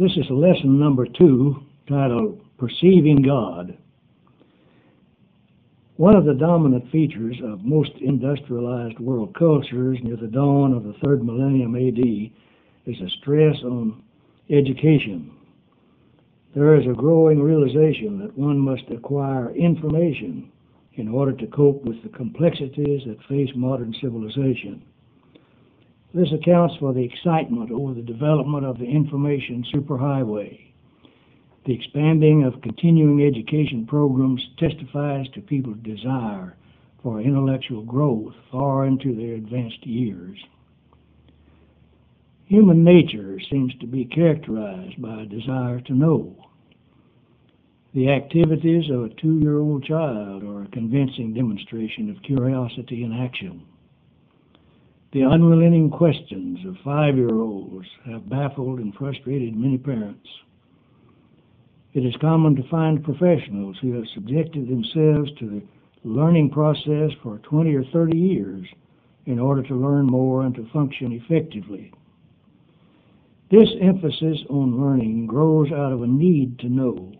This is lesson number 2, titled Perceiving God. One of the dominant features of most industrialized world cultures near the dawn of the 3rd millennium A.D. is a stress on education. There is a growing realization that one must acquire information in order to cope with the complexities that face modern civilization. This accounts for the excitement over the development of the information superhighway. The expanding of continuing education programs testifies to people's desire for intellectual growth far into their advanced years. Human nature seems to be characterized by a desire to know. The activities of a 2-year-old child are a convincing demonstration of curiosity in action. The unrelenting questions of 5-year-olds have baffled and frustrated many parents. It is common to find professionals who have subjected themselves to the learning process for 20 or 30 years in order to learn more and to function effectively. This emphasis on learning grows out of a need to know.